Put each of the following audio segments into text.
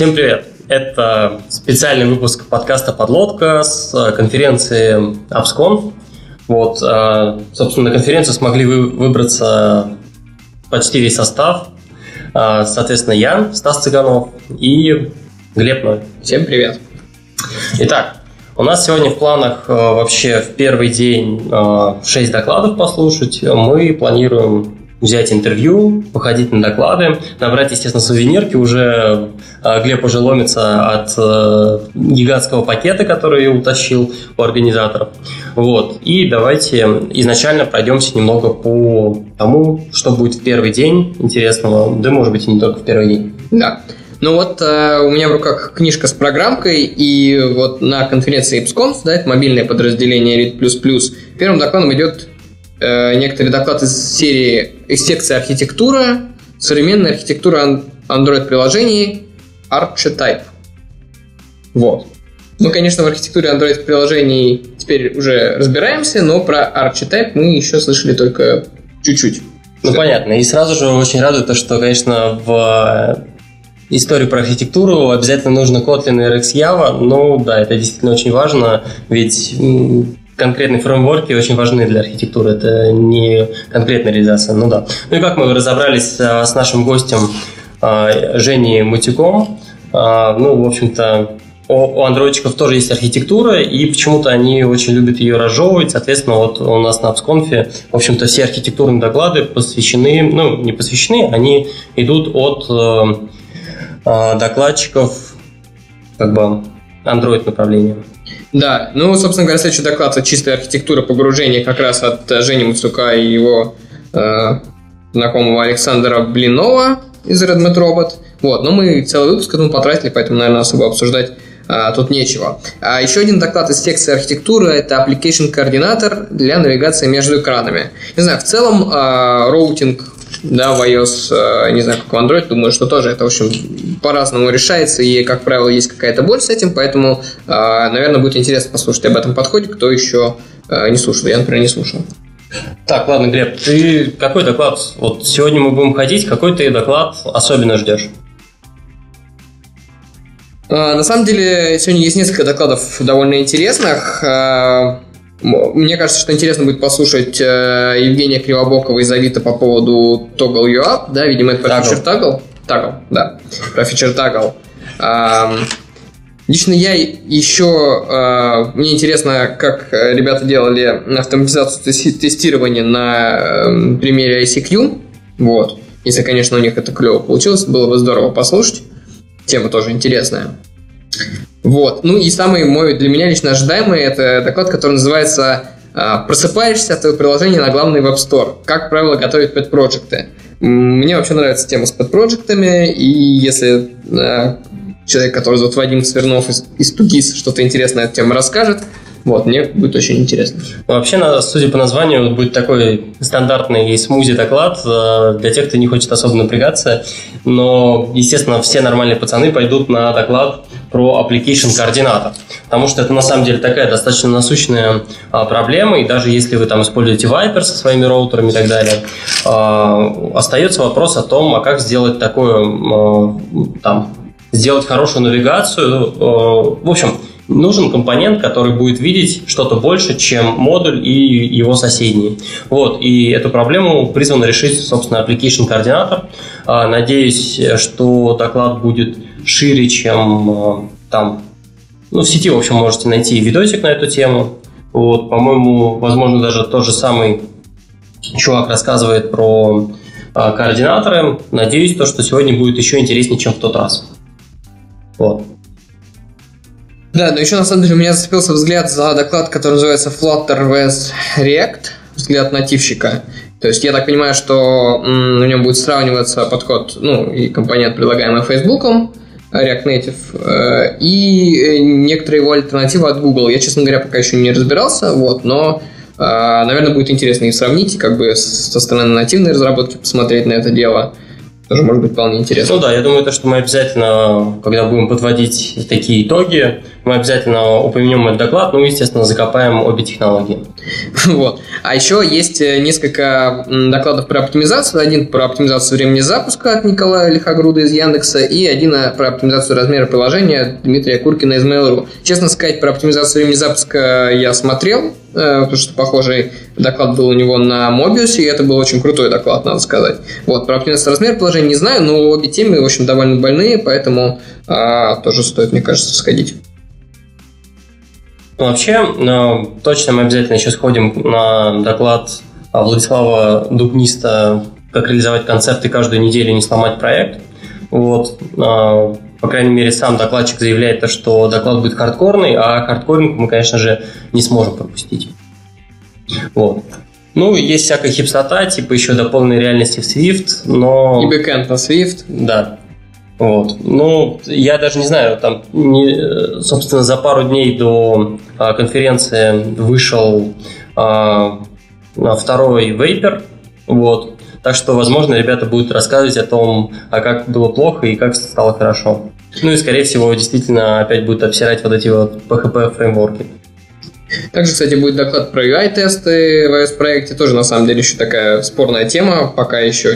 Всем привет! Это специальный выпуск подкаста «Подлодка» с конференции AppsConf. Вот, собственно, на конференцию смогли выбраться почти весь состав. Соответственно, я, Стас Цыганов и Глеб. Всем привет! Итак, у нас сегодня в планах вообще в первый день 6 докладов послушать. Мы планируем взять интервью, походить на доклады, набрать, естественно, сувенирки. Уже Глеб уже ломится от гигантского пакета, который утащил у организаторов. Вот. И давайте изначально пройдемся немного по тому, что будет в первый день интересного, да, может быть, и не только в первый день. Да. Ну вот, у меня в руках книжка с программкой, и вот на конференции EBSCOM, да, это мобильное подразделение RIT++, первым докладом идет некоторые доклады из секции «Архитектура», «Современная архитектура Android-приложений», «Archetype». Вот. Мы, конечно, в архитектуре Android-приложений теперь уже разбираемся, но про Archetype мы еще слышали только чуть-чуть. Ну, понятно. И сразу же очень радует то, что, конечно, в историю про архитектуру обязательно нужно Kotlin и RxJava. Ну, да, это действительно очень важно, ведь конкретные фреймворки очень важны для архитектуры, это не конкретная реализация, ну да. Ну и как мы разобрались с нашим гостем Женей Матюком, ну, в общем-то, у андроидчиков тоже есть архитектура, и почему-то они очень любят ее разжевывать, соответственно, вот у нас на AppsConf, в общем-то, все архитектурные доклады посвящены, ну, не посвящены, они идут от докладчиков, как бы, Android направления. Да, ну, собственно говоря, следующий доклад — это чистая архитектура погружения как раз от Жени Матюка и его знакомого Александра Блинова из Redmadrobot. Вот, но мы целый выпуск этому потратили, поэтому, наверное, особо обсуждать тут нечего. А еще один доклад из секции архитектуры — это Application Coordinator для навигации между экранами. Не знаю, в целом роутинг, да, в iOS, не знаю, как в Android, думаю, что тоже это, в общем, по-разному решается, и, как правило, есть какая-то боль с этим, поэтому, наверное, будет интересно послушать об этом подходе, кто еще не слушал. Я, например, не слушал. Так, ладно, Глеб, ты какой доклад, вот сегодня мы будем ходить, какой ты доклад особенно ждешь? На самом деле, сегодня есть несколько докладов довольно интересных. Мне кажется, что интересно будет послушать Евгения Кривобокова из Авито по поводу Toggle UAP, да, видимо, это про фичер Toggle. Toggle, да, про фичер Toggle. Лично я еще... Мне интересно, как ребята делали автоматизацию тестирования на примере ICQ. Вот. Если, конечно, у них это клево получилось, было бы здорово послушать. Тема тоже интересная. Вот. Ну и самый мой для меня лично ожидаемый — это доклад, который называется «Просыпаешься от твоего приложения на главный веб-стор. Как правило, готовить пэт-проджекты». Мне вообще нравится тема с пэт-проджектами, и если человек, который зовут Вадим Смирнов из Тугис, что-то интересное на эту тему расскажет, вот, мне будет очень интересно. Вообще, судя по названию, будет такой стандартный смузи-доклад для тех, кто не хочет особо напрягаться. Но, естественно, все нормальные пацаны пойдут на доклад про Application Coordinator, потому что это, на самом деле, такая достаточно насущная проблема. И даже если вы там используете Viper со своими роутерами и так далее, остается вопрос о том, а как сделать такое, там, сделать хорошую навигацию. В общем, нужен компонент, который будет видеть что-то больше, чем модуль и его соседние. Вот, и эту проблему призван решить, собственно, Application Coordinator. Надеюсь, что доклад будет шире, чем там. Ну, в сети, в общем, можете найти видосик на эту тему. Вот, по-моему, возможно, даже тот же самый чувак рассказывает про координаторы. Надеюсь, то, что сегодня будет еще интереснее, чем в тот раз. Вот. Да, но еще, на самом деле, у меня зацепился взгляд за доклад, который называется Flutter with React, взгляд нативщика. То есть, я так понимаю, что в нем будет сравниваться подход, ну, и компонент, предлагаемый Facebook'ом, React Native, и некоторые его альтернативы от Google. Я, честно говоря, пока еще не разбирался, вот, но, наверное, будет интересно их сравнить, как бы со стороны нативной разработки посмотреть на это дело. тоже может быть вполне интересно. Ну да, я думаю, то, что мы обязательно, когда будем подводить такие итоги, мы обязательно упомянем этот доклад, ну и, естественно, закопаем обе технологии. Вот. А еще есть несколько докладов про оптимизацию. Один про оптимизацию времени запуска от Николая Лихогруда из Яндекса и один про оптимизацию размера приложения от Дмитрия Куркина из Mail.ru. Честно сказать, про оптимизацию времени запуска я смотрел, потому что похожий доклад был у него на Mobius, и это был очень крутой доклад, надо сказать. Вот, про оптимизацию размера приложения не знаю, но обе темы, в общем, довольно больные, поэтому тоже стоит, мне кажется, сходить. Вообще, точно мы обязательно еще сходим на доклад Владислава Дубниста «Как реализовать концепты каждую неделю и не сломать проект». Вот. По крайней мере, сам докладчик заявляет, что доклад будет хардкорный, а хардкоринг мы, конечно же, не сможем пропустить. Вот. Ну, есть всякая хипсота, типа еще дополненной реальности в Swift, но... И бэкэнд на Swift. Да. Вот. Ну, я даже не знаю, там, собственно, за пару дней до конференции вышел второй Viper, вот. Так что, возможно, ребята будут рассказывать о том, как было плохо и как стало хорошо. Ну и, скорее всего, действительно опять будут обсирать вот эти вот PHP-фреймворки. Также, кстати, будет доклад про UI-тесты в iOS-проекте. Тоже, на самом деле, еще такая спорная тема. Пока еще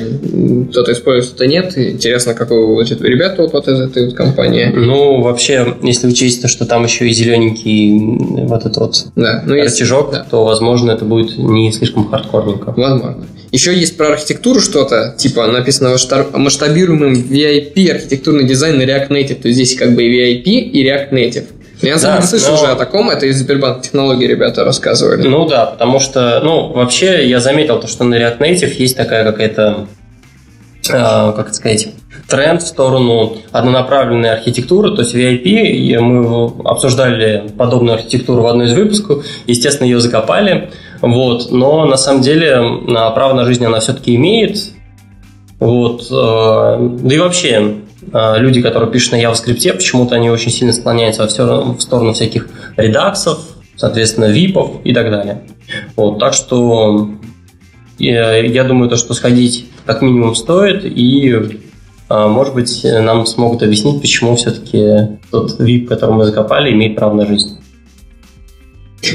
кто-то использует, кто-то нет. Интересно, как у ребят вот из этой вот компании. Ну, вообще, если учесть то, что там еще и зелененький вот этот вот рычажок, да, то, возможно, это будет не слишком хардкорненько. Возможно. Еще есть про архитектуру что-то, типа написано масштабируемым VIP архитектурный дизайн на React Native. То есть здесь как бы и VIP, и React Native. Я сам слышал уже о таком, это из Сбербанк технологии ребята рассказывали. Ну да, потому что, ну, вообще я заметил то, что на React Native есть такая какая-то, как это сказать, тренд в сторону однонаправленной архитектуры, то есть VIP, мы обсуждали подобную архитектуру в одной из выпусков, естественно, ее закопали, вот, но на самом деле право на жизнь она все-таки имеет, вот, да и вообще... Люди, которые пишут на JavaScript, почему-то они очень сильно склоняются в сторону всяких редаксов, соответственно, випов и так далее. Вот, так что я думаю, то, что сходить как минимум стоит, и, может быть, нам смогут объяснить, почему все-таки тот вип, который мы закопали, имеет право на жизнь.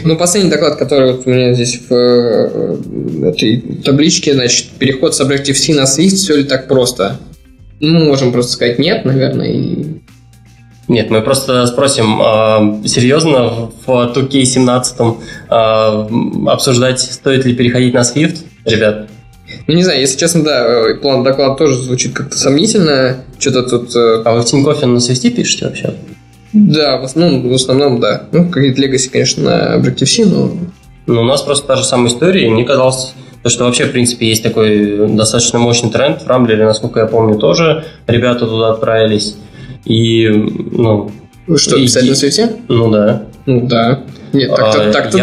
Ну, последний доклад, который вот у меня здесь в этой табличке, значит, переход с Objective-C на Swift, все ли так просто? Мы можем просто сказать нет, наверное. Нет, мы просто спросим, серьезно, в 2K17 обсуждать, стоит ли переходить на Swift, ребят? Ну, не знаю, если честно, да, план доклада тоже звучит как-то сомнительно. Что-то тут... А вы в Тинькоффе на Swift пишете вообще? Да, в основном, да. Ну, какие-то легаси, конечно, на Objective-C, но... Ну, у нас просто та же самая история, и мне казалось... То, что вообще, в принципе, есть такой достаточно мощный тренд. В Рамблере, насколько я помню, тоже ребята туда отправились. И, ну... Вы что, писали на Свифте? Ну, да. Ну, да. Нет, так-то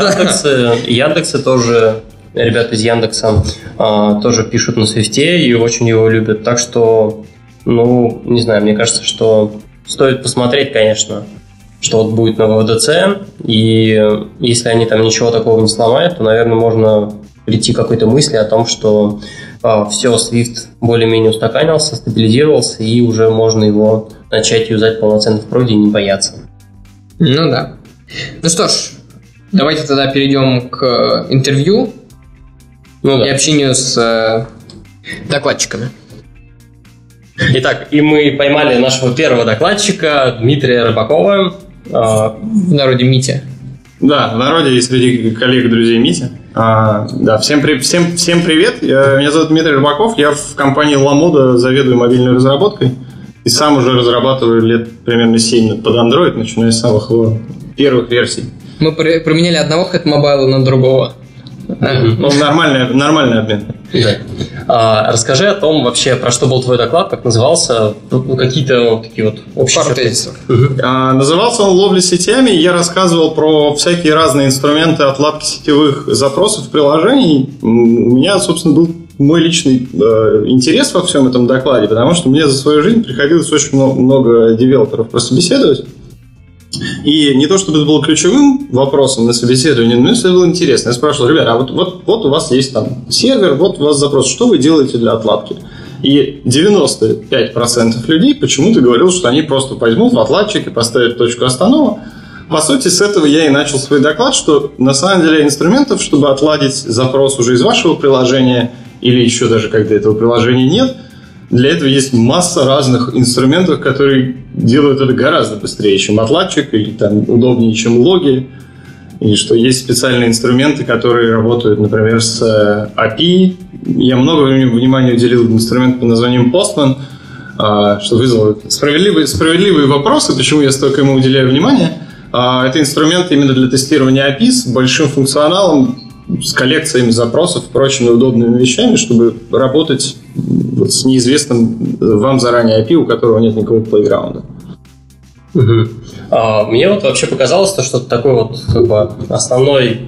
Яндексы тоже... Ребята из Яндекса тоже пишут на Свифте и очень его любят. Так что, ну, не знаю, мне кажется, что стоит посмотреть, конечно, что вот будет на ВВДЦ. И если они там ничего такого не сломают, то, наверное, можно... прийти к какой-то мысли о том, что все, Swift более-менее устаканился, стабилизировался, и уже можно его начать юзать полноценно в проде и не бояться. Ну да. Ну что ж, давайте тогда перейдем к интервью и общению с докладчиками. Итак, и мы поймали нашего первого докладчика, Дмитрия Рыбакова. В народе Митя. Да, в народе и среди коллег, друзей Митя. Да, всем привет. Меня зовут Дмитрий Рыбаков. Я в компании LaModa заведую мобильной разработкой и сам уже разрабатываю лет примерно 7 под Android, начиная с самых его первых версий. Мы променяли одного хэт-мобайла на другого. Ну, нормальный обмен. Расскажи о том вообще, про что был твой доклад, как назывался, какие-то такие вот общие тезисы. Назывался он «Ловля сетями», я рассказывал про всякие разные инструменты отладки сетевых запросов в приложении. У меня, собственно, был мой личный интерес во всем этом докладе, потому что мне за свою жизнь приходилось очень много девелоперов собеседовать. И не то, чтобы это было ключевым вопросом на собеседовании, но это было интересно. Я спрашивал, ребята, а вот у вас есть там сервер, вот у вас запрос, что вы делаете для отладки? И 95% людей почему-то говорил, что они просто возьмут в отладчик и поставят точку останова. По сути, с этого я и начал свой доклад, что на самом деле инструментов, чтобы отладить запрос уже из вашего приложения или еще даже когда этого приложения нет, для этого есть масса разных инструментов, которые делают это гораздо быстрее, чем отладчик, или там удобнее, чем логи. И что есть специальные инструменты, которые работают, например, с API. Я много внимания уделил инструменту под названием Postman, что вызвало справедливые вопросы, почему я столько ему уделяю внимания. Это инструмент именно для тестирования API с большим функционалом, с коллекциями запросов, прочими удобными вещами, чтобы работать вот с неизвестным вам заранее API, у которого нет никакого плейграунда. Угу. Мне вот вообще показалось, что такой вот как бы основной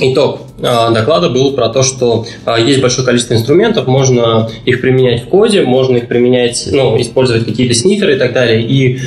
итог доклада был про то, что есть большое количество инструментов, можно их применять в коде, можно их применять, использовать какие-то сниферы и так далее. И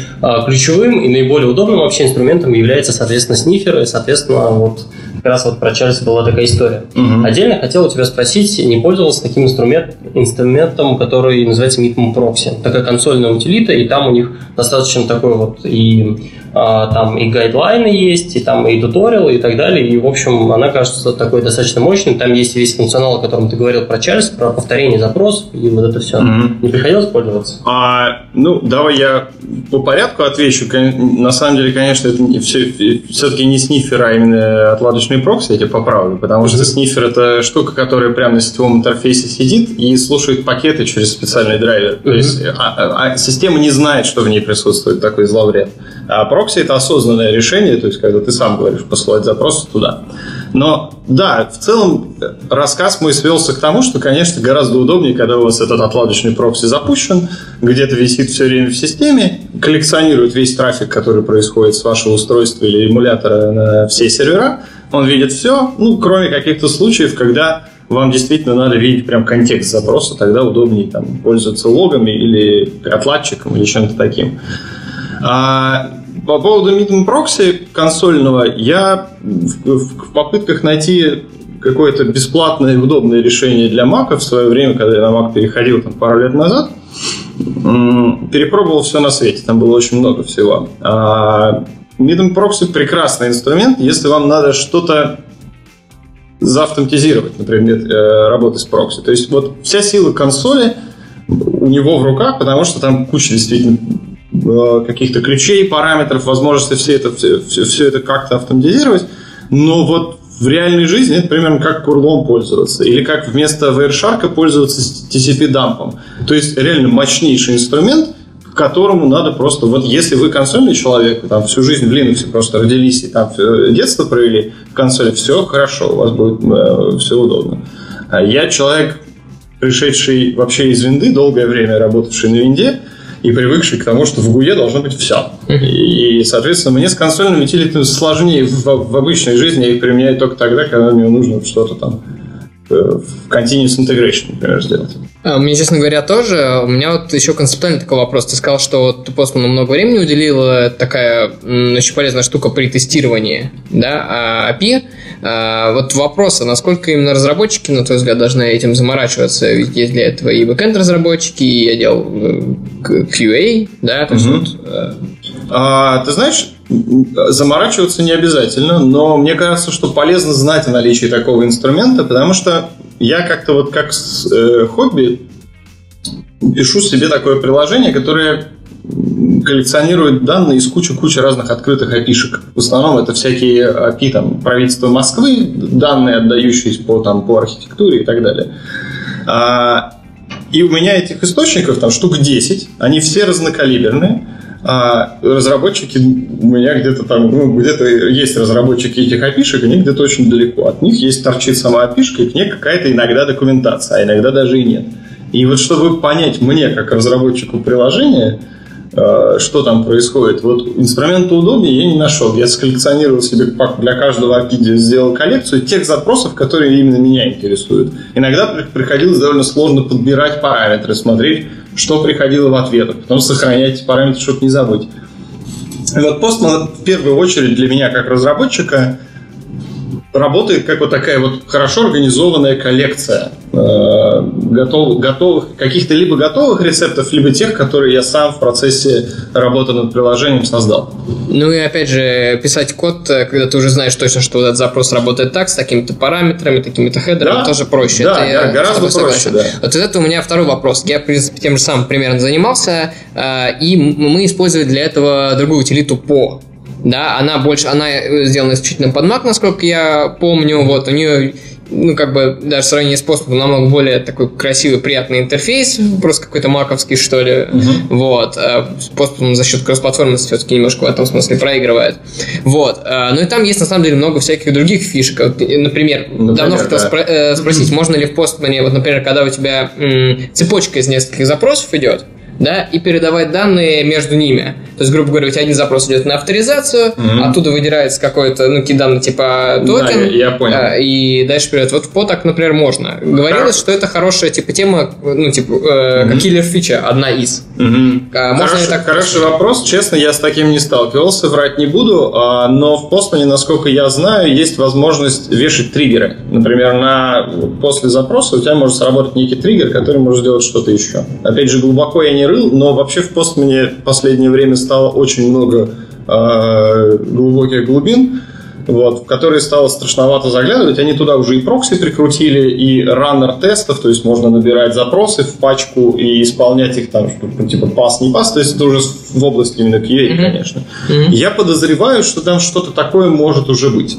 ключевым и наиболее удобным вообще инструментом является, соответственно, сниферы, соответственно, вот как раз вот про Charles была такая история. Угу. Отдельно хотел у тебя спросить, не пользовался таким инструментом, который называется Mitmproxy, такая консольная утилита, и там у них достаточно такой вот и там и гайдлайны есть, и там и туториалы и так далее, и в общем она кажется такой достаточно мощной, там есть весь функционал, о котором ты говорил про Charles, про повторение запросов и вот это все. Mm-hmm. Не приходилось пользоваться? Давай я по порядку отвечу. На самом деле, конечно, это все-таки не снифер, а именно отладочные прокси, я тебя поправлю, потому что снифер — это штука, которая прямо на сетевом интерфейсе сидит и слушает пакеты через специальный драйвер. Mm-hmm. То есть система не знает, что в ней присутствует такой зловред. А прокси — это осознанное решение, то есть когда ты сам говоришь посылать запросы туда. Но да, в целом рассказ мой свелся к тому, что, конечно, гораздо удобнее, когда у вас этот отладочный прокси запущен, где-то висит все время в системе, коллекционирует весь трафик, который происходит с вашего устройства или эмулятора на все сервера, он видит все, кроме каких-то случаев, когда вам действительно надо видеть прям контекст запроса, тогда удобнее там пользоваться логами или отладчиком или чем-то таким. По поводу Mitmproxy консольного, я в попытках найти какое-то бесплатное и удобное решение для Mac в свое время, когда я на Mac переходил там, пару лет назад, перепробовал все на свете, там было очень много всего. Mitmproxy прекрасный инструмент, если вам надо что-то заавтоматизировать, например, работы с прокси. То есть вот вся сила консоли у него в руках, потому что там куча действительно каких-то ключей, параметров, возможности все это как-то автоматизировать, но вот в реальной жизни это примерно как курлом пользоваться, или как вместо Wireshark пользоваться TCP-дампом. То есть реально мощнейший инструмент, которому надо просто, вот если вы консольный человек, там всю жизнь в Linux просто родились и там детство провели в консоли, все хорошо, у вас будет все удобно. Я человек, пришедший вообще из винды, долгое время работавший на винде, и привыкший к тому, что в GUE должно быть все. И, соответственно, мне с консольными утилитами сложнее в обычной жизни, я их применяю только тогда, когда мне нужно что-то там в continuous integration, например, сделать. Мне, честно говоря, тоже. У меня вот еще концептуальный такой вопрос. Ты сказал, что вот ты Postman много времени уделил, такая очень полезная штука при тестировании, да, API. Вот вопрос, насколько именно разработчики, на твой взгляд, должны этим заморачиваться? Ведь есть для этого и бэкэнд-разработчики, и я делал QA, да? То есть ты знаешь, заморачиваться не обязательно, но мне кажется, что полезно знать о наличии такого инструмента, потому что я как-то вот как с хобби пишу себе такое приложение, которое коллекционирует данные из кучи разных открытых API-шек. В основном это всякие API там, правительства Москвы, данные, отдающиеся по архитектуре и так далее. И у меня этих источников там штук 10, они все разнокалиберные. А разработчики у меня где-то там, где-то есть разработчики этих API-шек, они где-то очень далеко. От них есть торчит сама API-шка, и к ней какая-то иногда документация, а иногда даже и нет. И вот чтобы понять мне, как разработчику приложения, что там происходит, вот инструмента удобнее я не нашел. Я сколлекционировал себе для каждого API, сделал коллекцию тех запросов, которые именно меня интересуют. Иногда приходилось довольно сложно подбирать параметры, смотреть, что приходило в ответах, потом сохранять параметры, чтобы не забыть. И вот Postman в первую очередь для меня как разработчика работает как вот такая вот хорошо организованная коллекция каких-то либо готовых рецептов, либо тех, которые я сам в процессе работы над приложением создал. Ну и опять же, писать код, когда ты уже знаешь точно, что этот запрос работает так, с такими-то параметрами, такими-то хедерами, да, тоже проще. Да, да, гораздо проще, да. Вот это у меня второй вопрос. Я, в принципе, тем же самым примерно занимался, и мы использовали для этого другую утилиту Paw. Да, она сделана исключительно под Mac, насколько я помню. Вот у нее, ну, как бы, даже в сравнении с Postman намного более такой красивый, приятный интерфейс, просто какой-то маковский, что ли. Вот. Postman за счет кроссплатформенности все-таки немножко в этом смысле проигрывает. Вот. Ну и там есть, на самом деле, много всяких других фишек. Вот, например, давно хотел спросить, можно ли в Postman, вот, например, когда у тебя цепочка из нескольких запросов идет, да, и передавать данные между ними. То есть, грубо говоря, у тебя один запрос идет на авторизацию, оттуда выдирается какой-то, ну, данные типа токен, да, я понял. И дальше вперед. Вот в Paw так, например, можно. Говорилось, что это хорошая типа тема, ну, типа, как киллер-фича, одна из. Хороший вопрос, честно, я с таким не сталкивался, врать не буду, но в Postman, насколько я знаю, есть возможность вешать триггеры. Например, после запроса у тебя может сработать некий триггер, который может сделать что-то еще. Опять же, глубоко я не рыл, но вообще в Postman в последнее время стало очень много глубоких глубин, вот, в которые стало страшновато заглядывать. Они туда уже и прокси прикрутили, и раннер тестов, то есть можно набирать запросы в пачку и исполнять их там, типа пас, не пас, то есть это уже в области именно QA, конечно. Я подозреваю, что там что-то такое может уже быть.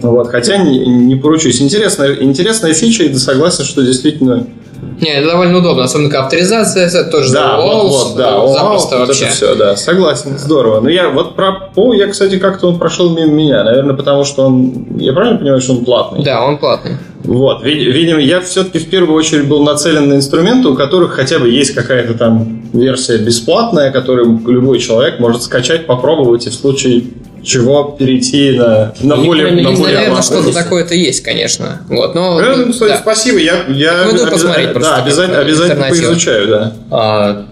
Вот, хотя не поручусь. Интересная фича, и согласен, что действительно... Не, это довольно удобно, особенно как авторизация, это тоже запросто вообще. Это все, да, согласен, здорово. Но я вот про Paw, я, кстати, как-то он прошел мимо меня, наверное, потому что он, я правильно понимаю, что он платный? Да, он платный. Вот, видимо, я все-таки в первую очередь был нацелен на инструменты, у которых хотя бы есть какая-то там версия бесплатная, которую любой человек может скачать, попробовать и в случае чего перейти на более платную. Наверное, что-то такое-то есть, конечно. Вот, но, да. Спасибо, я обязательно поизучаю. Да.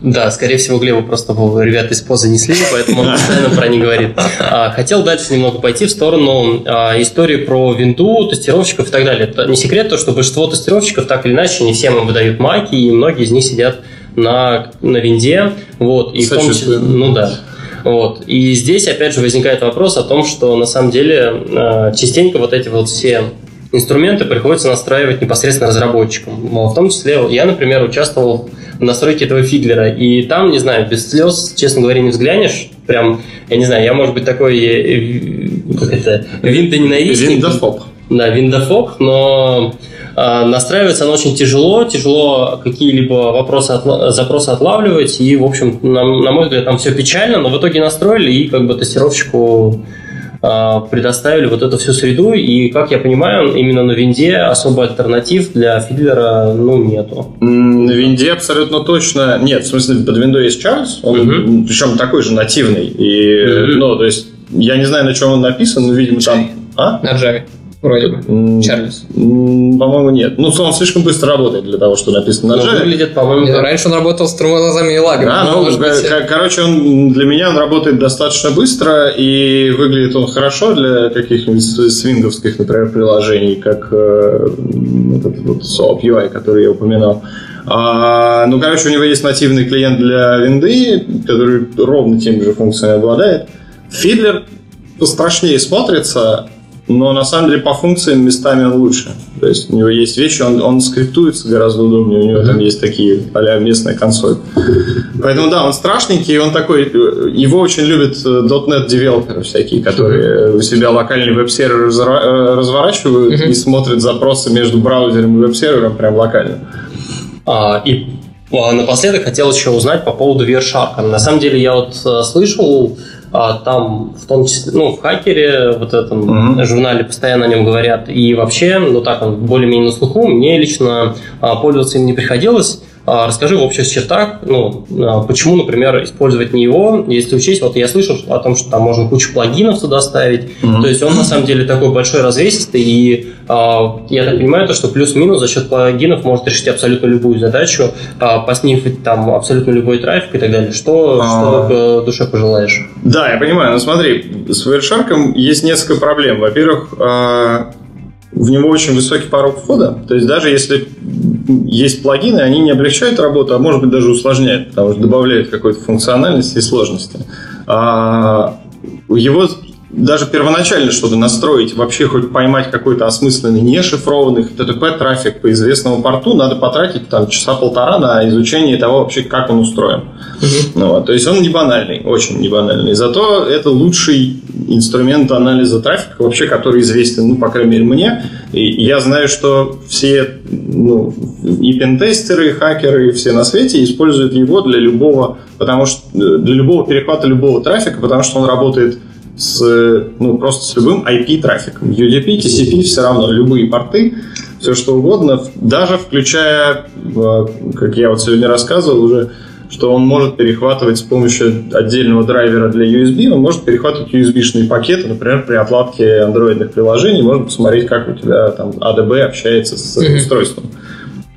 Да, скорее всего, Глебу просто ребята из Paw занесли, поэтому он постоянно про них говорит. Хотел дальше немного пойти в сторону истории про винду, тестировщиков и так далее. Не секрет то, что большинство тестировщиков так или иначе, не всем им выдают маки, и многие из них сидят на винде. Вот, и сочувствую. Ну да. Вот. И здесь, опять же, возникает вопрос о том, что на самом деле частенько вот эти вот все инструменты приходится настраивать непосредственно разработчикам. В том числе я, например, участвовал в настройке этого Fiddler, и там, не знаю, без слез, честно говоря, не взглянешь. Прям, я не знаю, я, может быть, такой, как это, виндоненавистник. Виндофоб. Да, виндофоб, но настраивается оно очень тяжело какие-либо запросы отлавливать, и, в общем, на мой взгляд, там все печально, но в итоге настроили и как бы тестировщику предоставили вот эту всю среду, и, как я понимаю, именно на винде особо альтернатив для Fiddler, ну, нету. На винде абсолютно точно нет, в смысле, под виндой есть Charles, он, причем такой же нативный, и, ну, то есть, я не знаю, на чем он написан, но, видимо, там... На Java. Вроде бы. Чарльз. По-моему, нет. Ну, он слишком быстро работает для того, что написано на Java. Выглядит, по-моему, нет, раньше он работал с тормозами и лагами. Да, ну, короче, он для меня работает достаточно быстро, и выглядит он хорошо для каких-нибудь свинговских, например, приложений, как этот вот SOAP UI, который я упоминал. Ну, короче, у него есть нативный клиент для винды, который ровно теми же функциями обладает. Fiddler пострашнее смотрится, но на самом деле по функциям местами он лучше. То есть у него есть вещи, он скриптуется гораздо удобнее, у него там есть такие а-ля местная консоль. Поэтому да, он страшненький, он такой, его очень любят .NET девелоперы всякие, которые у себя локальный веб-сервер разворачивают и смотрят запросы между браузером и веб-сервером прям локально. И напоследок хотел еще узнать по поводу Wireshark. На самом деле я вот слышал, там, в том числе, ну, в хакере, вот этом журнале постоянно о нем говорят, и вообще, ну, так он более-менее на слуху, мне лично пользоваться им не приходилось. Расскажи в общих чертах, ну, почему, например, использовать не его, если учесть, вот я слышал о том, что там можно кучу плагинов сюда ставить, то есть он на самом деле такой большой, развесистый, и я так понимаю, то, что плюс-минус за счет плагинов может решить абсолютно любую задачу, поснифить там абсолютно любой трафик и так далее, что душе пожелаешь. Да, я понимаю, но смотри, с Wireshark есть несколько проблем. Во-первых, в него очень высокий порог входа, то есть даже если есть плагины, они не облегчают работу, а может быть даже усложняют, потому что добавляют какой-то функциональности и сложности. А его даже первоначально, чтобы настроить, вообще хоть поймать какой-то осмысленный, нешифрованный HTTP трафик по известному порту, надо потратить там часа полтора на изучение того вообще, как он устроен. Вот. То есть он не банальный, очень не банальный. Зато это лучший инструмент анализа трафика вообще, который известен, ну, по крайней мере, мне. И я знаю, что все, ну, и пентестеры, и хакеры, и все на свете используют его для любого, потому что, для любого перехвата любого трафика, потому что он работает просто с любым IP-трафиком. UDP, TCP, все равно, любые порты, все что угодно, даже включая, как я вот сегодня рассказывал уже, что он может перехватывать с помощью отдельного драйвера для USB, он может перехватывать USB-шные пакеты, например, при отладке андроидных приложений, можно посмотреть, как у тебя там ADB общается с устройством.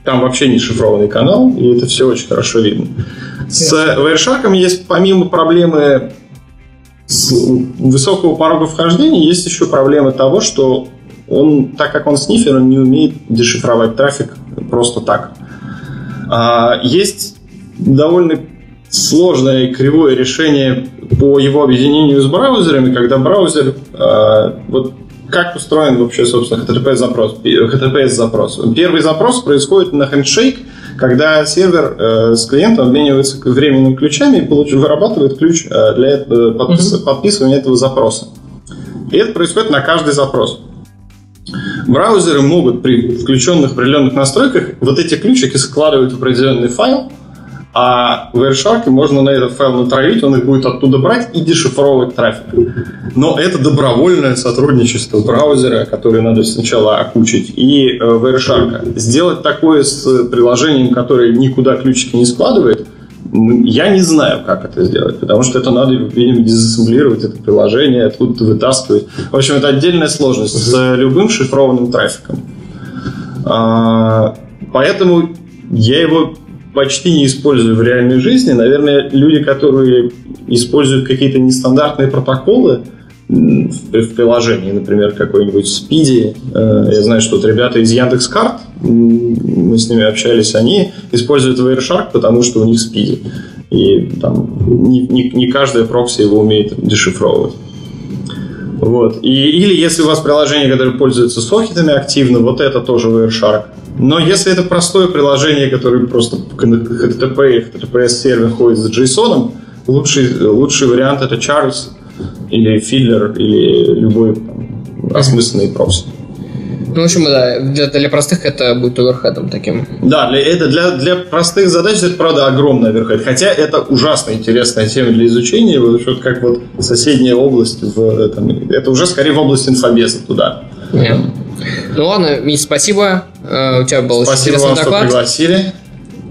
Там вообще не шифрованный канал, и это все очень хорошо видно. С Wireshark есть, помимо проблемы с высокого порога вхождения, есть еще проблема того, что он, так как он снифер, он не умеет дешифровать трафик просто так. Есть довольно сложное и кривое решение по его объединению с браузерами, когда браузер... вот как устроен вообще, собственно, HTTPS-запрос? Первый запрос происходит на хендшейк, когда сервер с клиентом обменивается временными ключами и вырабатывает ключ для подписывания этого запроса. И это происходит на каждый запрос. Браузеры могут при включенных определенных настройках вот эти ключики складывать в определенный файл, а в Wireshark можно на этот файл натравить, он их будет оттуда брать и дешифровывать трафик. Но это добровольное сотрудничество браузера, которое надо сначала окучить, и Wireshark. Сделать такое с приложением, которое никуда ключики не складывает, я не знаю, как это сделать, потому что это надо, видимо, дезассемблировать это приложение, откуда-то вытаскивать. В общем, это отдельная сложность с любым шифрованным трафиком. Поэтому я его почти не использую в реальной жизни. Наверное, люди, которые используют какие-то нестандартные протоколы в приложении, например, какой-нибудь Speedy. Я знаю, что вот ребята из Яндекс.Карт, мы с ними общались, они используют Wireshark, потому что у них Speedy. И там не каждая прокси его умеет дешифровывать. Вот. Или если у вас приложение, которое пользуется сокетами активно, вот это тоже Wireshark. Но если это простое приложение, которое просто HTTP и HTTPS сервер ходит с JSON, лучший вариант — это Charles или Fiddler, или любой там осмысленный прокси. Ну, в общем, да, для простых это будет оверхедом таким. Да, для простых задач это, правда, огромный оверхед. Хотя это ужасно интересная тема для изучения, как вот соседняя область, это уже скорее в область инфобеза туда. Yeah. Ну ладно, Митя, спасибо. У тебя был очень интересный доклад. Спасибо вам, что пригласили.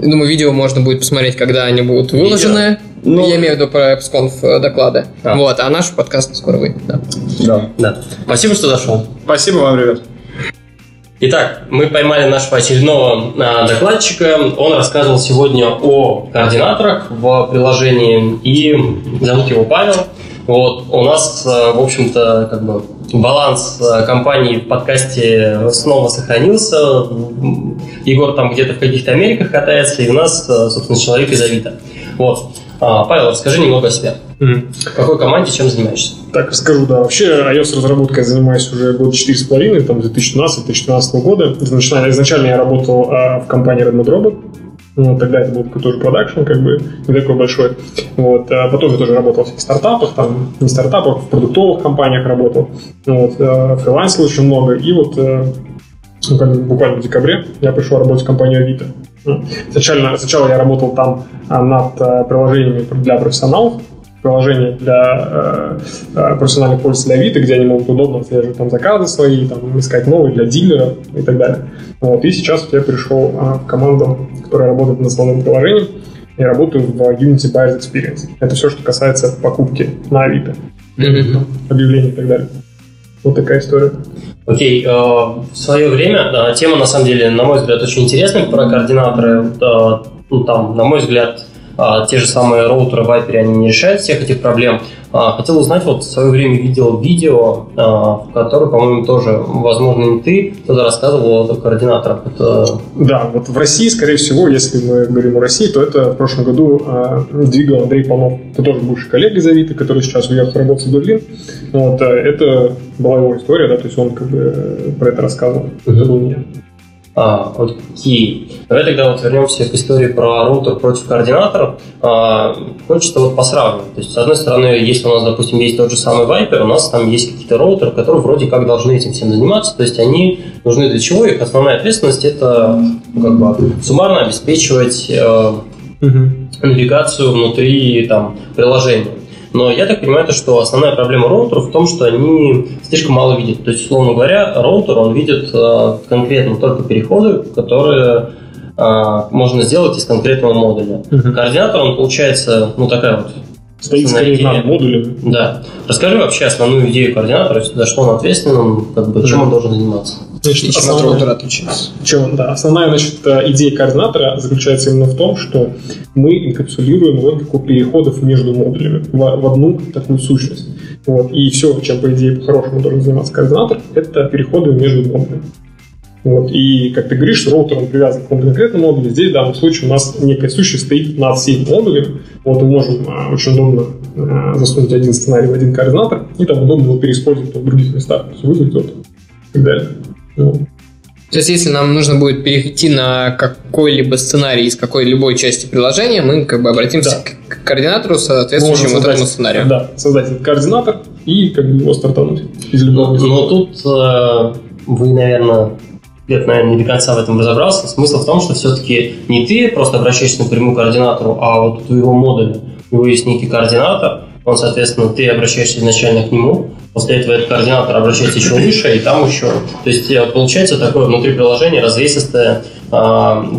Думаю, видео можно будет посмотреть, когда они будут выложены. Но... Я имею в виду про AppsConf доклады. Да. Вот, а наш подкаст скоро выйдет. Да. Спасибо, что зашел. Спасибо вам, ребят. Итак, мы поймали нашего очередного докладчика. Он рассказывал сегодня о координаторах в приложении, и зовут его Павел. Вот, у нас, в общем-то, как бы баланс компании в подкасте снова сохранился. Егор там где-то в каких-то Америках катается, и у нас, собственно, человек из Авито. Вот. Павел, расскажи немного о себе. В какой команде, чем занимаешься? Так, расскажу, да. Вообще, iOS-разработкой я занимаюсь уже год 4,5, там, 2013-2014 года. Изначально я работал в компании Redmadrobot. Ну, тогда это был тоже продакшн, как бы, не такой большой. Вот. А потом я тоже работал в всяких стартапах, там, не стартапах, в продуктовых компаниях работал. Вот. Фрилансил очень много. И вот буквально в декабре я пришел работать в компанию Авито. Сначала я работал там над приложениями для профессионалов, приложение для профессиональных пользователей Авито, где они могут удобно отслеживать там заказы свои, там, искать новые для дилера и так далее. Вот. И сейчас я перешел в команду, которая работает над основным приложением. Я работаю в Unity Buyer's Experience. Это все, что касается покупки на Авито, объявлений и так далее. Вот такая история. Окей. В свое время тема, на самом деле, на мой взгляд, очень интересная про координаторы. Там, на мой взгляд, те же самые роутеры в Viper, они не решают всех этих проблем. Хотел узнать, вот в свое время видел видео, в котором, по-моему, тоже, возможно, не ты, тогда рассказывал о координаторах. Да, вот в России, скорее всего, если мы говорим о России, то это в прошлом году двигал Андрей Панов, это тоже бывший коллега из Авито, который сейчас уехал работать в Берлин. Вот, это была его история, да, то есть он как бы про это рассказывал. Это был не я. Окей. Давай тогда вот вернемся к истории про роутер против координаторов. Хочется вот посравнивать. То есть, с одной стороны, если у нас, допустим, есть тот же самый Viper, у нас там есть какие-то роутеры, которые вроде как должны этим всем заниматься. То есть они нужны для чего? Их основная ответственность — это как бы суммарно обеспечивать навигацию внутри там приложения. Но я так понимаю, что основная проблема роутеров в том, что они слишком мало видят. То есть, условно говоря, роутер, он видит конкретно только переходы, которые можно сделать из конкретного модуля. Координатор, он получается, ну, такая вот... Стоит скорее над модулем. Да. Расскажи вообще основную идею координатора, за что он ответственен, как бы, чем он должен заниматься. Значит, основная, значит, идея координатора заключается именно в том, что мы инкапсулируем логику переходов между модулями в одну такую сущность. Вот. И все, чем, по идее, по-хорошему должен заниматься координатор, это переходы между модулями. Вот. И, как ты говоришь, роутер он привязан к конкретному модулю. Здесь, в данном случае, у нас некая сущность стоит над всеми модулями. Вот мы можем очень удобно засунуть один сценарий в один координатор, и там удобно его переиспользовать в других местах, то есть вызвать вот и так далее. Вот. То есть, если нам нужно будет перейти на какой-либо сценарий из какой-либо части приложения, мы как бы обратимся к координатору, соответствующему этому сценарию. Да, создать этот координатор и как бы его стартануть из любого но тут вы, наверное... Глеб, наверное, не до конца в этом разобрался. Смысл в том, что все-таки не ты просто обращаешься напрямую к координатору, а вот у его модуля. У него есть некий координатор, он, соответственно, ты обращаешься изначально к нему, после этого этот координатор обращается еще выше, и там еще. То есть получается такое внутри приложения развесистое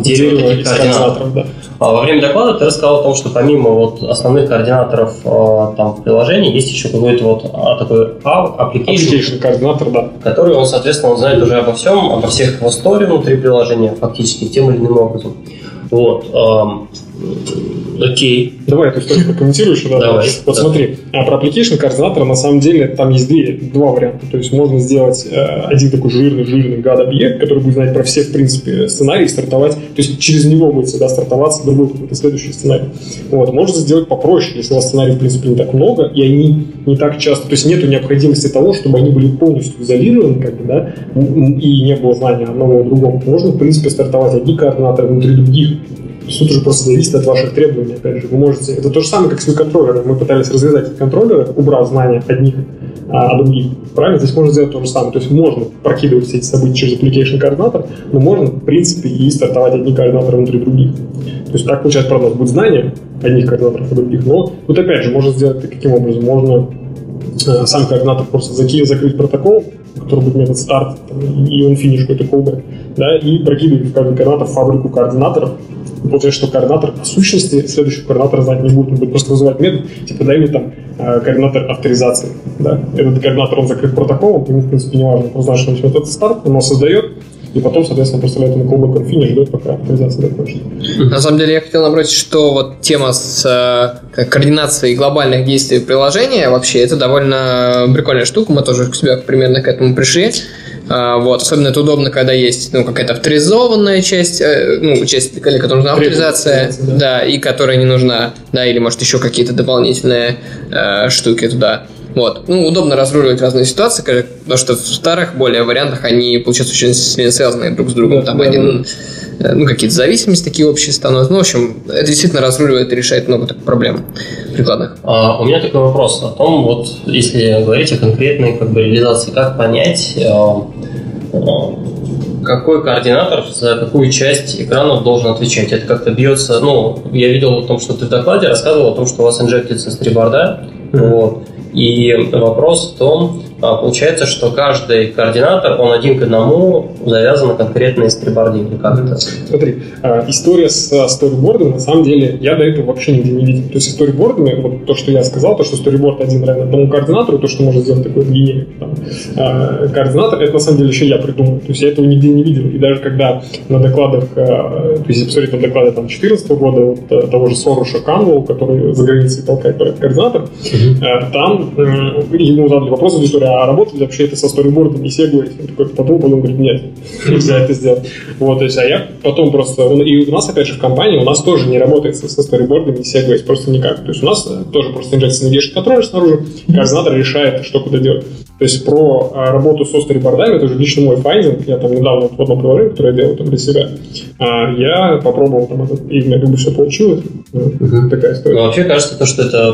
дерево таких координаторов. Да. Во время доклада ты рассказал о том, что помимо вот основных координаторов там, в приложении есть еще какой-то вот такой application координатор, да. Который, он, соответственно, он знает уже обо всем, обо всех его истории внутри приложения, фактически тем или иным образом. Вот. Окей. Давай эту историю прокомментируешь. Давай. Вот смотри, про application координатора на самом деле там есть два варианта. То есть можно сделать один такой жирный гад-объект, который будет знать про все, в принципе, сценарии, стартовать. То есть через него будет всегда стартоваться другой какой-то следующий сценарий. Вот. Можно сделать попроще, если у вас сценариев, в принципе, не так много, и они не так часто. То есть нет необходимости того, чтобы они были полностью изолированы, как бы, да, и не было знания одного о другом. Можно, в принципе, стартовать одни координаторы внутри других. Тут уже просто зависит от ваших требований, опять же, вы можете. Это то же самое, как с контроллерами. Мы пытались развязать контроллеры, убрав знания одних от других. Правильно? Здесь можно сделать то же самое. То есть можно прокидывать все эти события через application координатор, но можно, в принципе, и стартовать одни координаторы внутри других. То есть так получается, правда, будет знание одних координаторов от других. Но вот опять же, можно сделать это каким образом? Можно сам координатор просто закрыть протокол, который будет метод старт, и он финиш какой-то колбэк, да, и прокидывать в каждый координатор фабрику координаторов. Получается, что координатор по сущности следующего координатора знать не будет, он будет просто вызывать метод, типа дай мне там координатор авторизации. Да? Этот координатор, он закрыт протоколом, ему, в принципе, не важно, он знает, что он метод старт, он его создает, и потом, соответственно, представляет ему колбэк финиш, ждет, пока авторизация закончится. На самом деле, я хотел набрать, что вот тема с координацией глобальных действий приложения вообще, это довольно прикольная штука, мы тоже к себе примерно к этому пришли. Вот. Особенно это удобно, когда есть какая-то авторизованная часть, часть, которой нужна авторизация, да, и которая не нужна, да, или, может, еще какие-то дополнительные штуки туда. Вот. Удобно разруливать разные ситуации, потому что в старых более вариантах они, получаются, очень связаны друг с другом. Там один, какие-то зависимости такие общие становятся. В общем, это действительно разруливает и решает много проблем прикладных. У меня такой вопрос о том, вот если говорить о конкретной как бы реализации, как понять, какой координатор за какую часть экранов должен отвечать? Это как-то бьется. Я видел о том, что ты в докладе рассказывал о том, что у вас инжектится стриборда. Вот. И вопрос в том, получается, что каждый координатор, он один к одному завязан на конкретные стриборды. Смотри, история с storyboard'ом, на самом деле, я до этого вообще нигде не видел. То есть storyboard'ами, вот то, что я сказал, то, что storyboard один равен одному координатору, то, что может сделать такой генерик, координатор, это на самом деле еще я придумал. То есть я этого нигде не видел. И даже когда на докладах, то есть посмотреть на доклады 2014 года, вот, того же Сороша Канвелл, который за границей толкает проект координатор, там ему задали вопрос в истории, а работали вообще это со сторибордом, и все говорят, такой подумал, он говорит, нет, нельзя это сделать. Вот, то есть, а я потом просто, и у нас опять же в компании, у нас тоже не работает со сторибордом, и все говорят, просто никак. То есть у нас тоже просто инжекция навигation контроллер снаружи, координатор решает, что куда делать. То есть про работу со сторибордами, это уже лично мой файдинг, я там недавно в одном приложении, которое я делал там для себя, я попробовал там это, и у меня как бы все получилось. Такая история. Ну, вообще кажется, то, что это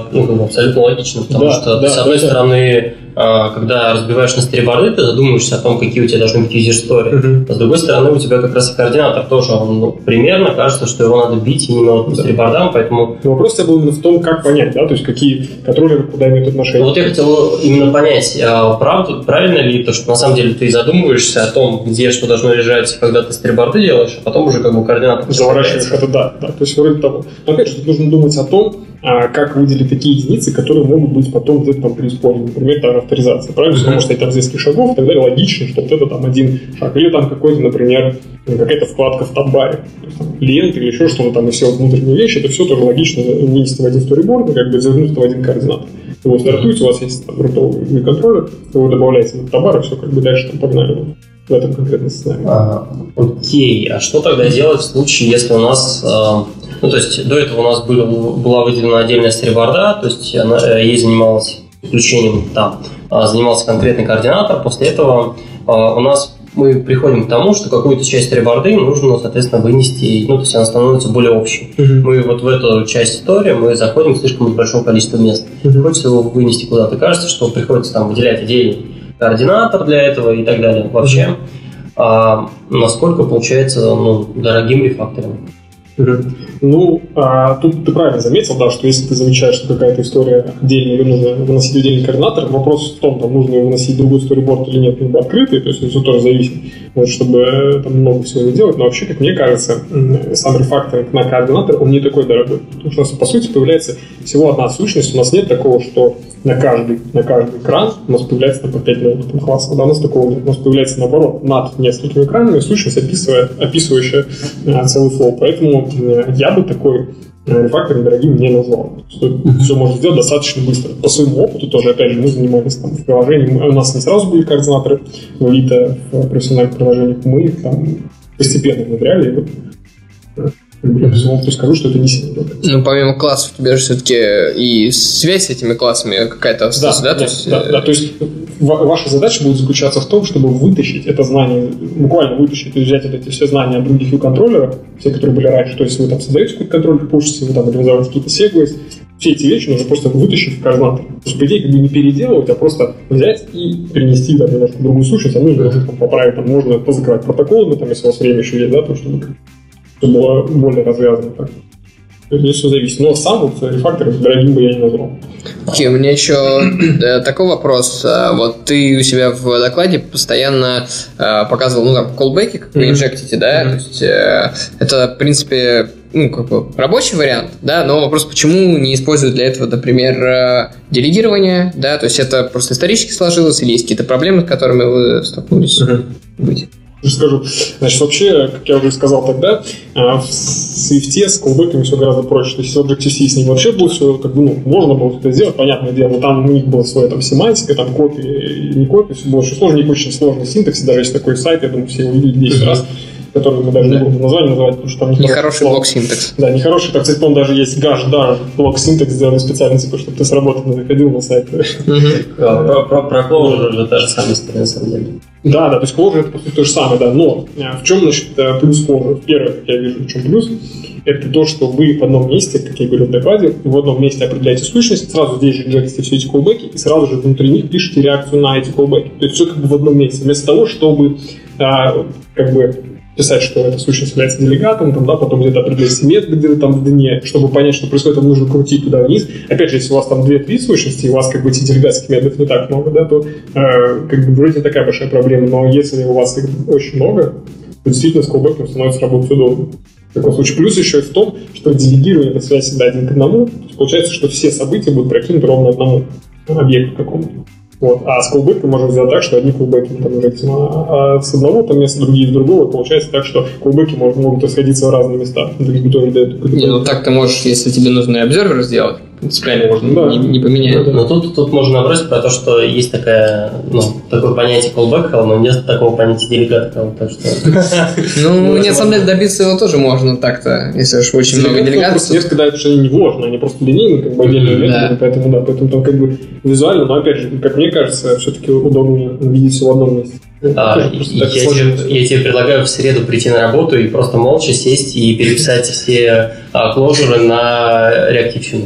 абсолютно логично, потому что с одной стороны, когда разбиваешь на сториборды, ты задумываешься о том, какие у тебя должны быть юзер-стори. А с другой стороны, у тебя как раз и координатор тоже, он примерно кажется, что его надо бить именно вот по сторибордам, поэтому... Но вопрос был именно в том, как понять, да, то есть какие контроллеры куда имеют отношение. Ну вот я хотел именно понять, правильно ли то, что на самом деле ты задумываешься о том, где что должно лежать, когда ты сториборды делаешь, а потом уже как бы координатор... Заворачиваешь это, да, то есть вроде того. Но опять же, тут нужно думать о том, как выделить такие единицы, которые могут быть потом где-то там преиспользованы. Например, там авторизация. Правильно? Потому что это там несколько шагов, и так далее. Логично, что вот это там один шаг. Или там какой-то, например, какая-то вкладка в табаре. Клиент или еще что-то там, и все внутренние вещи. Это все тоже логично вынести в один сториборд и как бы завернуть в один координат. Вы его стартуете, у вас есть там рутовый контроллер, вы его добавляете на табар, и все как бы дальше там погнали. В этом конкретном сценарии. Окей. А что тогда делать в случае, если у нас... Ну, то есть, до этого у нас была выделена отдельная сториборда, то есть она, ей занималась включением там, занимался конкретный координатор. После этого у нас мы приходим к тому, что какую-то часть сториборды нужно, соответственно, вынести, ну, то есть она становится более общей. Мы вот в эту часть истории мы заходим в слишком большое количество мест. Хочется его вынести куда-то. Кажется, что приходится там выделять отдельный координатор для этого и так далее. Вообще, насколько получается дорогим рефакторингом? Ну, тут ты правильно заметил, да, что если ты замечаешь, что какая-то история отдельно, ее нужно выносить в отдельный координатор, вопрос в том, там, нужно ее выносить в другой сториборд или нет, либо открытый, то есть это все тоже зависит, вот, чтобы там много всего не делать, но вообще, как мне кажется, сам рефакторинг на координатор, он не такой дорогой, потому что у нас, по сути, появляется всего одна сущность, у нас нет такого, что на каждый экран у нас появляется там, по 5 новых классов, да, у нас такого нет, у нас появляется, наоборот, над несколькими экранами сущность, описывающая целый флоу, поэтому я бы такой рефакторинг дорогим не назвал. Все можно сделать достаточно быстро. По своему опыту тоже, опять же, мы занимались там в приложении. У нас не сразу были координаторы в Авито, в профессиональных приложениях. Мы их там постепенно внедряли. Я скажу, что это не сильно долго. Ну, помимо классов, у тебя же все-таки и связь с этими классами какая-то остается, да? Да, то есть ваша задача будет заключаться в том, чтобы вытащить это знание, буквально вытащить, то есть взять вот эти все знания от других U-контроллеров, все, которые были раньше, то есть вы там создаете какой-то контроллер, пушите, вы там организовываете какие-то сегвейс, все эти вещи нужно просто вытащить в координатор. То есть, по идее, как бы не переделывать, а просто взять и перенести там, немножко в другую сущность, а нужно там, поправить, там, можно позакрывать протоколы, там, если у вас время еще есть, да, то, чтобы было более развязано так. Здесь все зависит. Но сам вот рефактор дорогим бы я не назвал. Окей, у меня еще такой вопрос. Вот ты у себя в докладе постоянно показывал, колбеки, как вы инжектите, да? То есть это, в принципе, рабочий вариант, да, но вопрос, почему не используют для этого, например, делегирование, да, то есть это просто исторически сложилось или есть какие-то проблемы, с которыми вы столкнулись? Расскажу. Значит, вообще, как я уже сказал тогда, в Swift с колбеками все гораздо проще. То есть Objective-C с ним вообще было все, можно было это сделать, понятное дело, но там у них была своя семантика, там копии, не копии, все было очень сложно, у них очень сложный синтаксис, даже есть такой сайт, я думаю, все его видели 10 раз, который мы даже не будем название называть, потому что там нехороший блок-синтекс. Да, нехороший, так сказать, он даже есть гаш-дар блок-синтекс, сделанный специально, чтобы ты с работы не заходил на сайт. Про Clojure уже та же самая история, на самом деле. Да, то есть Clojure это просто то же самое, да, но в чем, значит, плюс Clojure? Первое, как я вижу, в чем плюс, это то, что вы в одном месте, как я говорил в докладе, в одном месте определяете сущность, сразу здесь же инжектите все эти колбеки, и сразу же внутри них пишете реакцию на эти колбеки. То есть все как бы в одном месте. Вместо того, чтобы писать, что эта сущность является делегатом, там, да, потом где-то определить методы где-то там в дне, чтобы понять, что происходит, там нужно крутить туда вниз. Опять же, если у вас там 2-3 сущности, и у вас как бы этих делегатских методов не так много, да, то как бы вроде такая большая проблема, но если у вас их очень много, то действительно с колбэком становится работать удобно. В таком случае. Плюс еще и в том, что делегирование это связь всегда один к одному, то есть получается, что все события будут прокинуты ровно одному объекту какому-то. Вот. А с колбэком можно сделать так, что одни колбэки там уже а с одного там места, другие с другого, получается так, что колбэки могут расходиться в разные места. Не, ну так ты можешь, если тебе нужны обзерверы сделать, принципиально можно да. не поменять. Да. Но тут можно набросить про то, что есть такая, ну, такое понятие callback call, но нет такого понятия делегат call, так что... Ну, на самом деле добиться его тоже можно так-то, если уж очень много делегатов. Нет, когда это уже не важно, они просто линейные, как бы отдельные методы, поэтому да, поэтому там как бы визуально, но опять же, как мне кажется, все-таки удобнее видеть все в одном месте. Я тебе предлагаю в среду прийти на работу и просто молча сесть и переписать все клоужеры на реактивщину.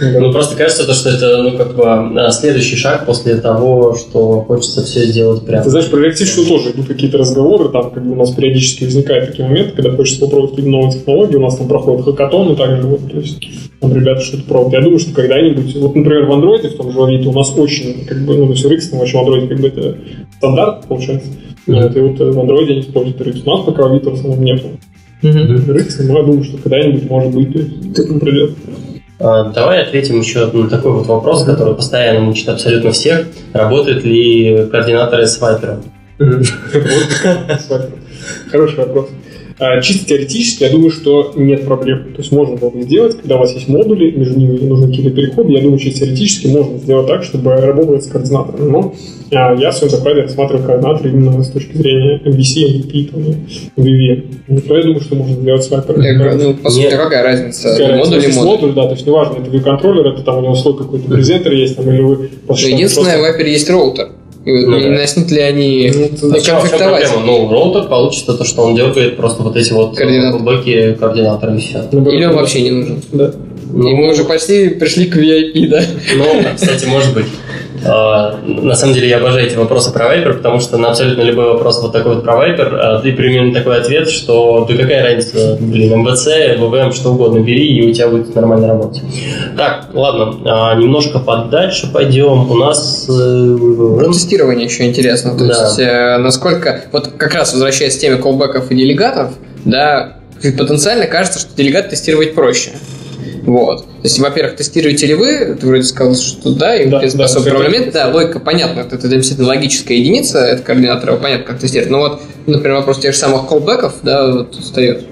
Ну, просто кажется, что это, ну, как бы следующий шаг после того, что хочется все сделать прямо. Ты знаешь, про реактивщину тоже идут какие-то разговоры, там, как бы у нас периодически возникают такие моменты, когда хочется попробовать какие-то новые технологии, у нас там проходят хакатоны, так же, вот, то есть, там, ребята что-то пробуют. Я думаю, что когда-нибудь, вот, например, в Android, в том же Авито, у нас очень, как бы, ну, в RX, в общем, Android, как бы, это стандарт, получается. Вот, и вот в Android они используют RX, у нас пока Авито в основном нету. Рыться, но я думаю, что когда-нибудь, может быть, придет. Давай ответим еще на такой вот вопрос, который постоянно мучит абсолютно всех. Работают ли координаторы с вайпером? Хороший вопрос. Чисто теоретически, я думаю, что нет проблем. То есть можно было сделать, когда у вас есть модули, между ними нужны какие-то переходы. Я думаю, чисто теоретически можно сделать так, чтобы работать с координатором. Но я в своем докладе рассматривал координаторы именно с точки зрения MVC, MVP, VVM. Но я думаю, что можно сделать с вайпером. Ну, по сути, какая разница? Модуль, да, то есть неважно, это view-контроллер, это там у него свой какой-то презентер есть, там, или вы... Единственное, в вайпере есть роутер. Не начнут ли они конфликтовать? Ну, роутер получится то, что он делает просто вот эти вот колбаки координатора и все. Или он вообще не нужен. Да. И мы уже почти пришли к VIP, да? Ну, кстати, может быть. На самом деле я обожаю эти вопросы про Viper, потому что на абсолютно любой вопрос вот такой вот про Viper ты примерно такой ответ, что да какая разница, блин, МВЦ, ВВМ, что угодно бери, и у тебя будет нормально работать. Так, ладно, немножко подальше пойдем. У нас... Про тестирование еще интересно. То есть насколько... Вот как раз возвращаясь к теме колбэков и делегатов, да, потенциально кажется, что делегат тестировать проще. Вот. То есть, во-первых, тестируете ли вы, ты вроде сказал, что да, и да, способный проблем нет. Да, логика понятна, это действительно логическая единица, это координатор, понятно, как тестировать. Но вот, например, вопрос тех же самых колбэков, да, вот встает.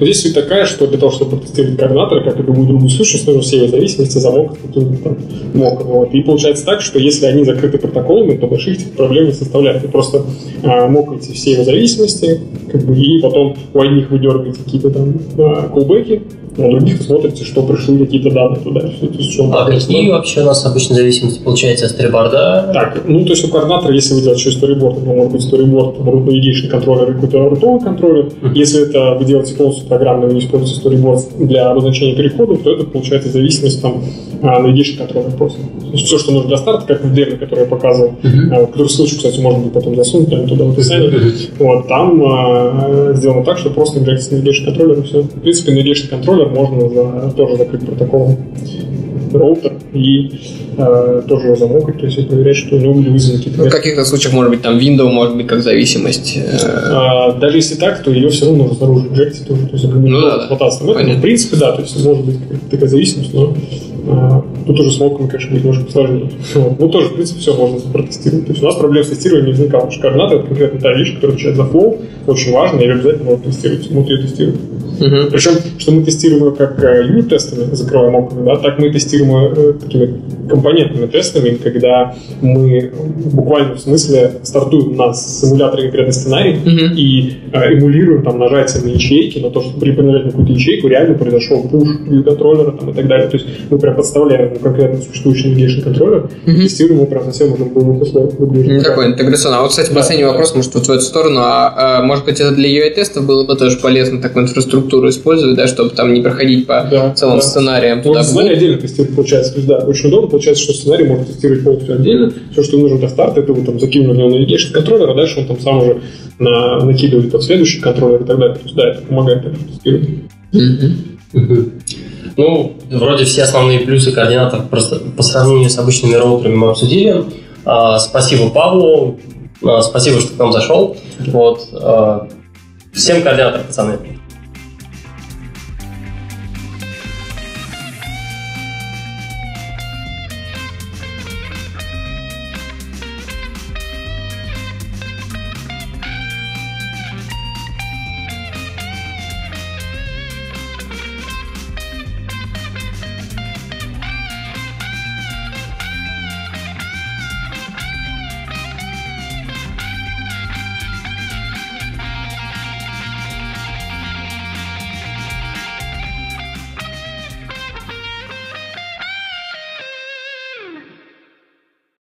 Здесь суть такая, что для того, чтобы протестировать координаторы, как и любую другую сущность, нужно все его зависимости, замок, какие-нибудь там мок. И получается так, что если они закрыты протоколами, то больших проблем не составляют. Вы просто мокаете все его зависимости, как бы, и потом у одних вы дергаете какие-то там колбеки, а у других смотрите, что пришли какие-то данные туда. А какие вообще у нас обычно зависимости получается от сториборда? Так, ну то есть у координатора, если вы делаете еще сториборд, то может быть сториборд, root-navigation контроллер и какой-то рутовый контроллер. Если это вы делаете полностью программно, вы не используете storyboard для обозначения переходов, то это получается зависимость там навигation контроля просто. То есть все, что нужно для старта, как в демо, который я показывал, которую ссылочку, кстати, можно будет потом засунуть прямо туда в описание. Вот, там сделано так, что просто играется с навигation контроллером все. В принципе, навигation контроллер можно тоже закрыть протоколом роутер и тоже его замокать, то есть проверять, что у него были вызваны какие-то... В каких-то случаях, может быть, там Windows, может быть, как зависимость. Даже если так, то ее все равно нужно снаружи инжектить тоже. То есть, ну да, хвататься. В принципе, да, то есть может быть такая зависимость, но тут уже с моком, конечно, будет немножко сложнее. Ну, тоже, в принципе, все можно протестировать. То есть у нас проблем с тестированием не возникало, потому что координаты — это конкретно та вещь, которая отвечает за флоу, очень важно, и ее обязательно можно тестировать. Мы ее тестируем. Причем, что мы тестируем ее как юнит-тестами, закрываем окна, да, так мы тестируем такими компонентными тестами, когда мы буквально в смысле стартуем на симуляторе конкретный сценарий и эмулируем там нажатие на ячейки, на то, что при понижении какую-то ячейку реально произошел пуш контроллера там, и так далее. То есть мы прям подставляем конкретно существующий навигation контроллер и тестируем его прям совсем уже боевых условиях. Такой интеграционный. А вот, кстати, последний вопрос, может, вот в эту сторону. Может быть, это для UI-тестов было бы тоже полезно, такой инфраструктуры структуру использовать, да, чтобы там не проходить по целым сценариям. Можно сценарий отдельно тестировать, получается. То есть, да, очень удобно. Получается, что сценарий можно тестировать полностью отдельно. Все, что нужно для старта, это вы там закинули в него навигейшн контроллер, а дальше он там сам уже накидывает там следующий контроллер и так далее. То есть, да, это помогает тестировать. Ну, вроде все основные плюсы координатов просто по сравнению с обычными роутерами мы обсудили. Спасибо Павлу, спасибо, что к нам зашел. Вот. Всем координатор, пацаны.